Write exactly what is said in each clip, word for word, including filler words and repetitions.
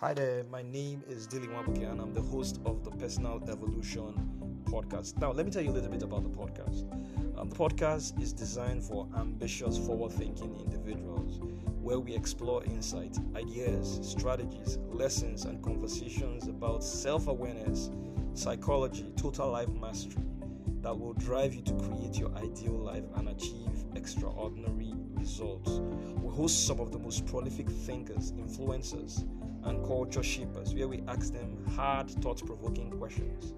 Hi there, my name is Dilly Wabuke and I'm the host of the Personal Evolution Podcast. Now, let me tell you a little bit about the podcast. Um, the podcast is designed for ambitious, forward-thinking individuals where we explore insights, ideas, strategies, lessons, and conversations about self-awareness, psychology, total life mastery that will drive you to create your ideal life and achieve extraordinary results. We host some of the most prolific thinkers, influencers, and culture shapers, where we ask them hard, thought-provoking questions.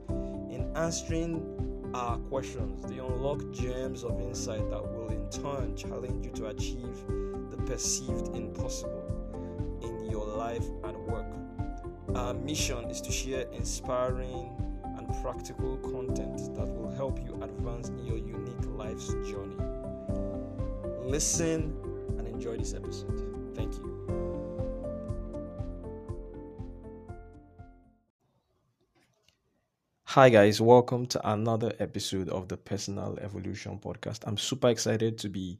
In answering our questions, they unlock gems of insight that will in turn challenge you to achieve the perceived impossible in your life and work. Our mission is to share inspiring and practical content that will help you advance in your unique life's journey. Listen and enjoy this episode. Thank you. Hi guys, welcome to another episode of the Personal Evolution Podcast. I'm super excited to be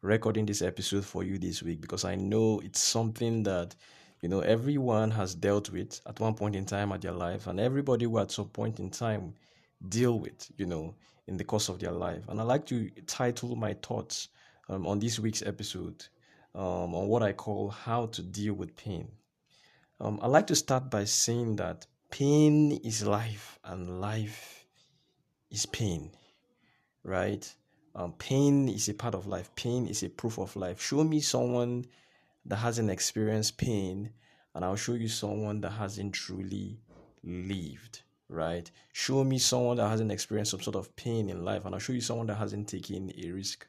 recording this episode for you this week because I know it's something that, you know, everyone has dealt with at one point in time at their life, and everybody will at some point in time deal with, you know, in the course of their life. And I like to title my thoughts um, on this week's episode um, on what I call how to deal with pain. Um, I like to start by saying that pain is life and life is pain, right? Um, pain is a part of life. Pain is a proof of life. Show me someone that hasn't experienced pain and I'll show you someone that hasn't truly lived, right? Show me someone that hasn't experienced some sort of pain in life and I'll show you someone that hasn't taken a risk,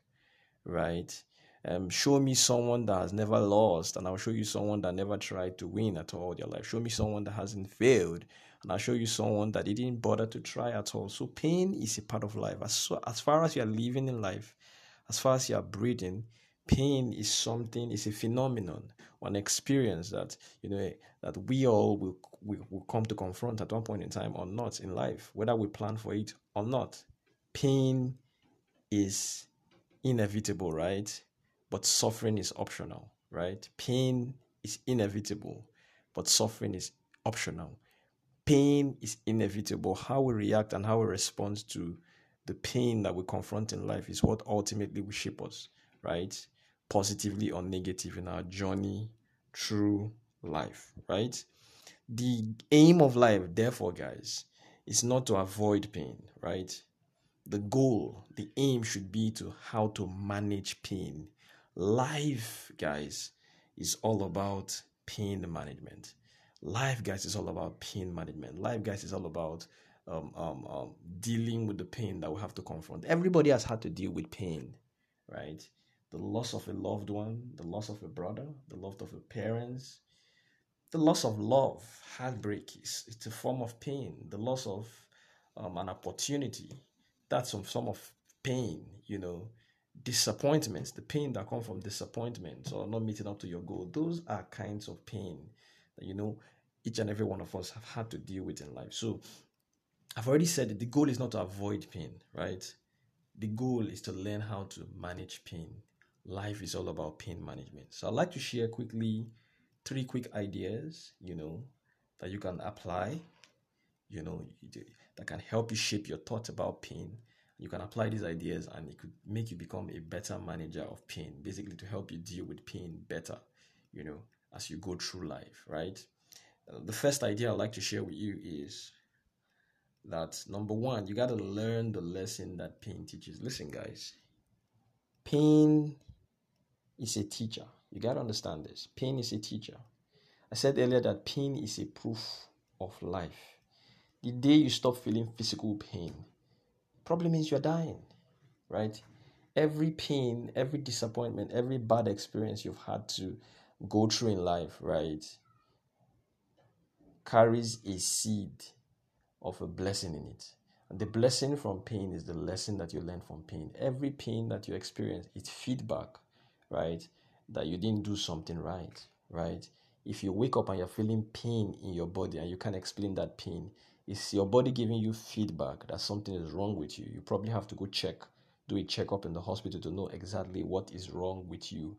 right? Um, show me someone that has never lost, and I'll show you someone that never tried to win at all their life. Show me someone that hasn't failed, and I'll show you someone that didn't bother to try at all. So pain is a part of life. As, as far as you are living in life, as far as you are breathing, pain is something, it's a phenomenon, an experience that, you know, that we all will, will, will come to confront at one point in time or not in life, whether we plan for it or not. Pain is inevitable, right? But suffering is optional, right? Pain is inevitable, but suffering is optional. Pain is inevitable. How we react and how we respond to the pain that we confront in life is what ultimately will shape us, right? Positively or negative in our journey through life, right? The aim of life, therefore, guys, is not to avoid pain, right? The goal, the aim should be to how to manage pain. Life, guys, is all about pain management. Life, guys, is all about pain management. Life, guys, is all about um, um, um, dealing with the pain that we have to confront. Everybody has had to deal with pain, right? The loss of a loved one, the loss of a brother, the loss of a parents, the loss of love, heartbreak. It's, it's a form of pain. The loss of um, an opportunity, that's some form of pain, you know. Disappointments, the pain that come from disappointment or not meeting up to your goal, those are kinds of pain that, you know, each and every one of us have had to deal with in life. So I've already said that the goal is not to avoid pain, right? The goal is to learn how to manage pain. Life is all about pain management. So I'd like to share quickly three quick ideas, you know, that you can apply, you know, that can help you shape your thoughts about pain. You can apply these ideas and it could make you become a better manager of pain, basically to help you deal with pain better, you know, as you go through life, right? The first idea I'd like to share with you is that, number one, you got to learn the lesson that pain teaches. Listen, guys, pain is a teacher. You got to understand this. Pain is a teacher. I said earlier that pain is a proof of life. The day you stop feeling physical pain, problem is you're dying, right? Every pain, every disappointment, every bad experience you've had to go through in life, right, carries a seed of a blessing in it. And the blessing from pain is the lesson that you learn from pain. Every pain that you experience, it's feedback, right, that you didn't do something right, right? If you wake up and you're feeling pain in your body and you can't explain that pain, it's your body giving you feedback that something is wrong with you. You probably have to go check, do a checkup in the hospital to know exactly what is wrong with you.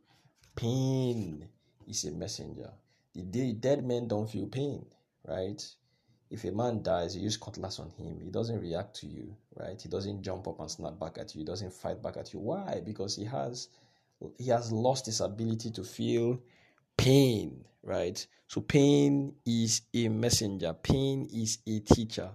Pain is a messenger. The dead men don't feel pain, right? If a man dies, you use cutlass on him. He doesn't react to you, right? He doesn't jump up and snap back at you. He doesn't fight back at you. Why? Because he has he has lost his ability to feel pain, right? So pain is a messenger. Pain is a teacher.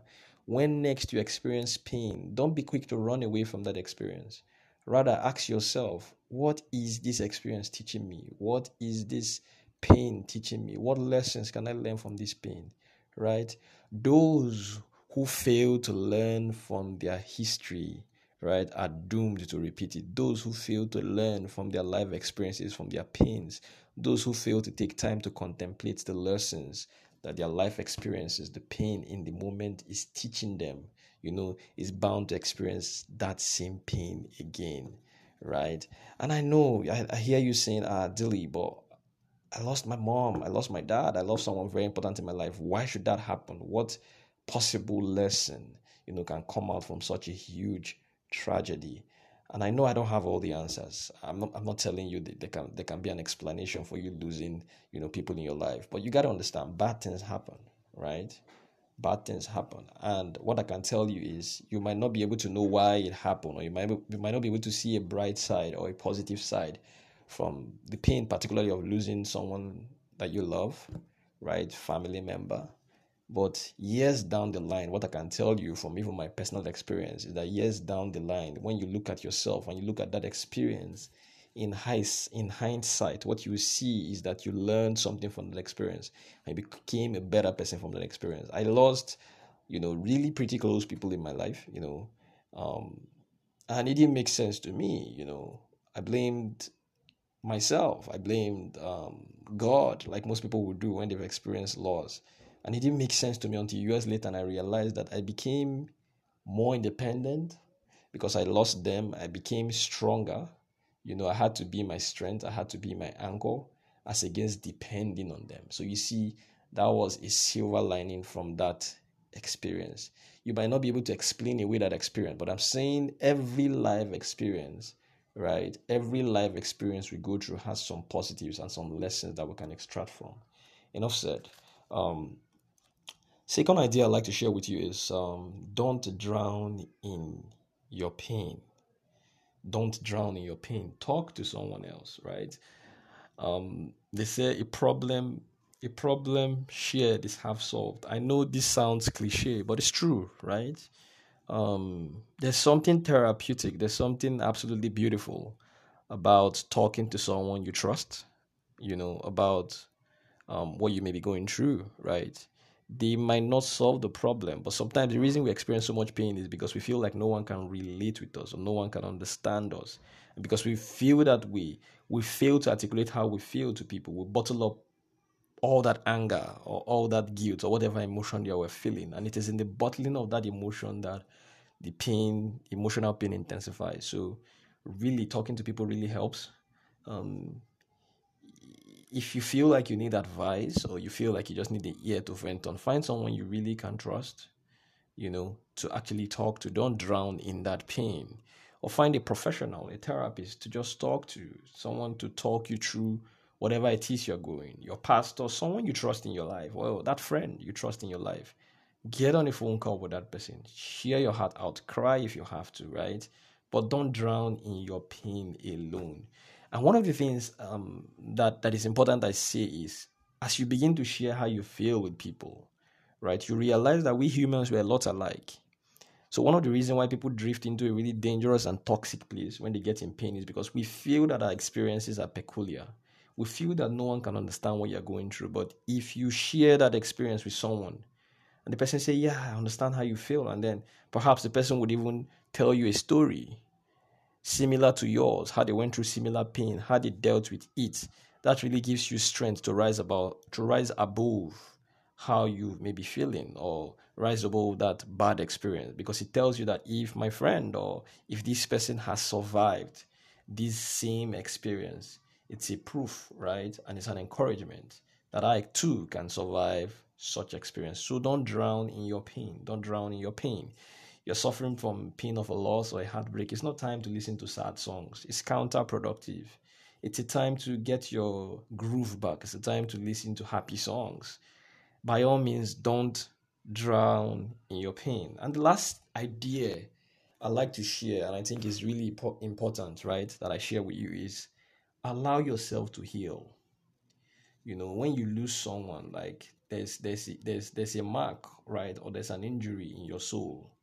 When next you experience pain, don't be quick to run away from that experience. Rather, ask yourself, what is this experience teaching me? What is this pain teaching me? What lessons can I learn from this pain, right? Those who fail to learn from their history, right, are doomed to repeat it. Those who fail to learn from their life experiences, from their pains, those who fail to take time to contemplate the lessons that their life experiences, the pain in the moment is teaching them, you know, is bound to experience that same pain again, right? And I know, I, I hear you saying, ah, Dilly, but I lost my mom, I lost my dad, I lost someone very important in my life. Why should that happen? What possible lesson, you know, can come out from such a huge tragedy? And I know I don't have all the answers. I'm not I'm not telling you that there can there can be an explanation for you losing, you know, people in your life. But you gotta understand, bad things happen, right? Bad things happen. And what I can tell you is you might not be able to know why it happened, or you might you might not be able to see a bright side or a positive side from the pain, particularly of losing someone that you love, right? Family member. But years down the line, what I can tell you from even my personal experience is that years down the line, when you look at yourself, when you look at that experience, in hindsight, what you see is that you learned something from that experience and you became a better person from that experience. I lost, you know, really pretty close people in my life, you know, um, and it didn't make sense to me, you know. I blamed myself. I blamed um, God, like most people would do when they've experienced loss. And it didn't make sense to me until years later, and I realized that I became more independent because I lost them. I became stronger. You know, I had to be my strength. I had to be my anchor as against depending on them. So you see, that was a silver lining from that experience. You might not be able to explain away that experience, but I'm saying every life experience, right? Every life experience we go through has some positives and some lessons that we can extract from. Enough said. Um, Second idea I'd like to share with you is um, don't drown in your pain. Don't drown in your pain. Talk to someone else, right? Um, they say a problem, a problem shared is half solved. I know this sounds cliche, but it's true, right? Um, there's something therapeutic. There's something absolutely beautiful about talking to someone you trust, you know, about um, what you may be going through, right? They might not solve the problem, but sometimes the reason we experience so much pain is because we feel like no one can relate with us or no one can understand us. And because we feel that way, we fail to articulate how we feel to people. We bottle up all that anger or all that guilt or whatever emotion they were feeling. And it is in the bottling of that emotion that the pain, emotional pain intensifies. So really talking to people really helps. Um, If you feel like you need advice or you feel like you just need an ear to vent on, find someone you really can trust, you know, to actually talk to. Don't drown in that pain. Or find a professional, a therapist to just talk to, someone to talk you through whatever it is you're going, your pastor, someone you trust in your life, well, that friend you trust in your life. Get on a phone call with that person. Share your heart out. Cry if you have to, right? But don't drown in your pain alone. And one of the things um, that, that is important I say is, as you begin to share how you feel with people, right, you realize that we humans, we're a lot alike. So one of the reasons why people drift into a really dangerous and toxic place when they get in pain is because we feel that our experiences are peculiar. We feel that no one can understand what you're going through. But if you share that experience with someone, and the person say, yeah, I understand how you feel, and then perhaps the person would even tell you a story similar to yours, how they went through similar pain, how they dealt with it. That really gives you strength to rise about, to rise above how you may be feeling or rise above that bad experience, because it tells you that if my friend or if this person has survived this same experience, it's a proof, right? And it's an encouragement that I too can survive such experience. So don't drown in your pain. Don't drown in your pain. You're suffering from pain of a loss or a heartbreak. It's not time to listen to sad songs. It's counterproductive. It's a time to get your groove back. It's a time to listen to happy songs. By all means, don't drown in your pain. And the last idea I like to share, and I think is really important, right, that I share with you is allow yourself to heal. You know, when you lose someone, like there's there's there's there's a mark, right, or there's an injury in your soul,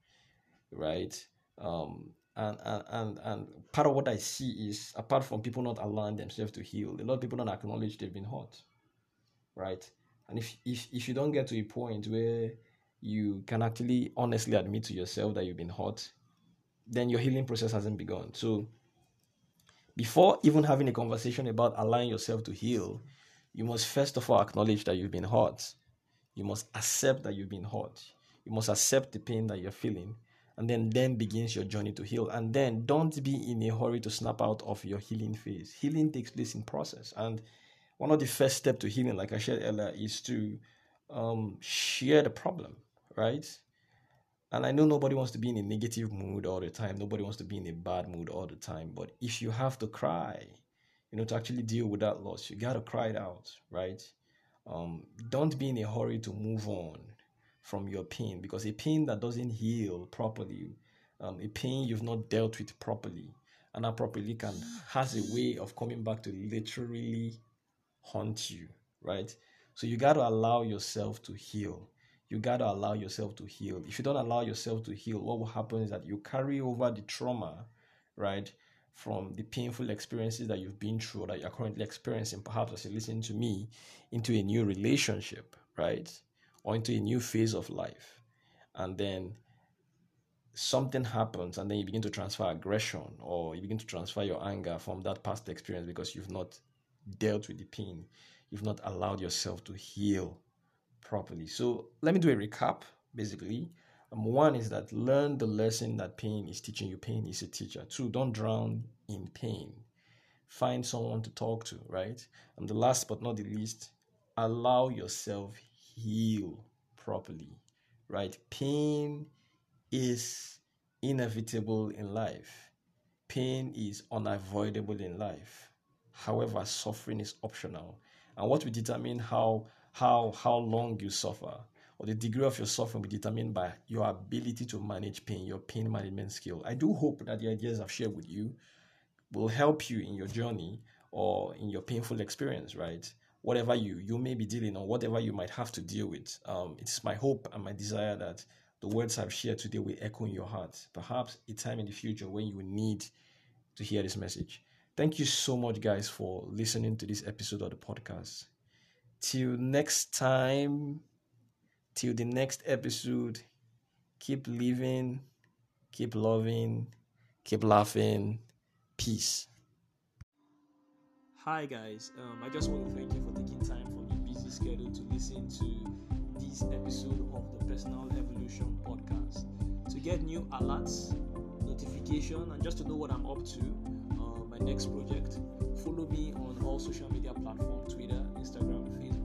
right? Um, and and and and part of what I see is, apart from people not allowing themselves to heal, a lot of people don't acknowledge they've been hurt, right? And if if if you don't get to a point where you can actually honestly admit to yourself that you've been hurt, then your healing process hasn't begun. So before even having a conversation about allowing yourself to heal, you must first of all acknowledge that you've been hurt. You must accept that you've been hurt. You must accept the pain that you're feeling. And then, then begins your journey to heal. And then don't be in a hurry to snap out of your healing phase. Healing takes place in process. And one of the first steps to healing, like I shared earlier, is to um, share the problem, right? And I know nobody wants to be in a negative mood all the time. Nobody wants to be in a bad mood all the time. But if you have to cry, you know, to actually deal with that loss, you got to cry it out, right? Um, don't be in a hurry to move on from your pain, because a pain that doesn't heal properly, um, a pain you've not dealt with properly and not properly can has a way of coming back to literally haunt you, right? So you got to allow yourself to heal. You got to allow yourself to heal. If you don't allow yourself to heal, what will happen is that you carry over the trauma, right, from the painful experiences that you've been through, that you're currently experiencing, perhaps as you listen to me, into a new relationship, right? Or into a new phase of life. And then something happens, and then you begin to transfer aggression, or you begin to transfer your anger from that past experience because you've not dealt with the pain. You've not allowed yourself to heal properly. So let me do a recap, basically. Um, one is that learn the lesson that pain is teaching you. Pain is a teacher. Two, don't drown in pain. Find someone to talk to, right? And the last but not the least, allow yourself heal properly, right? Pain is inevitable in life. Pain is unavoidable in life. However, suffering is optional. And what will determine how how how long you suffer, or the degree of your suffering, will be determined by your ability to manage pain, your pain management skill. I do hope that the ideas I've shared with you will help you in your journey or in your painful experience, right? Whatever you, you may be dealing or whatever you might have to deal with. Um, it's my hope and my desire that the words I've shared today will echo in your heart. Perhaps a time in the future when you need to hear this message. Thank you so much, guys, for listening to this episode of the podcast. Till next time, till the next episode, keep living, keep loving, keep laughing. Peace. Hi guys, um, I just want to thank you for taking time from your busy schedule to listen to this episode of the Personal Evolution Podcast. To get new alerts, notification, and just to know what I'm up to, uh, my next project, follow me on all social media platforms, Twitter, Instagram, Facebook.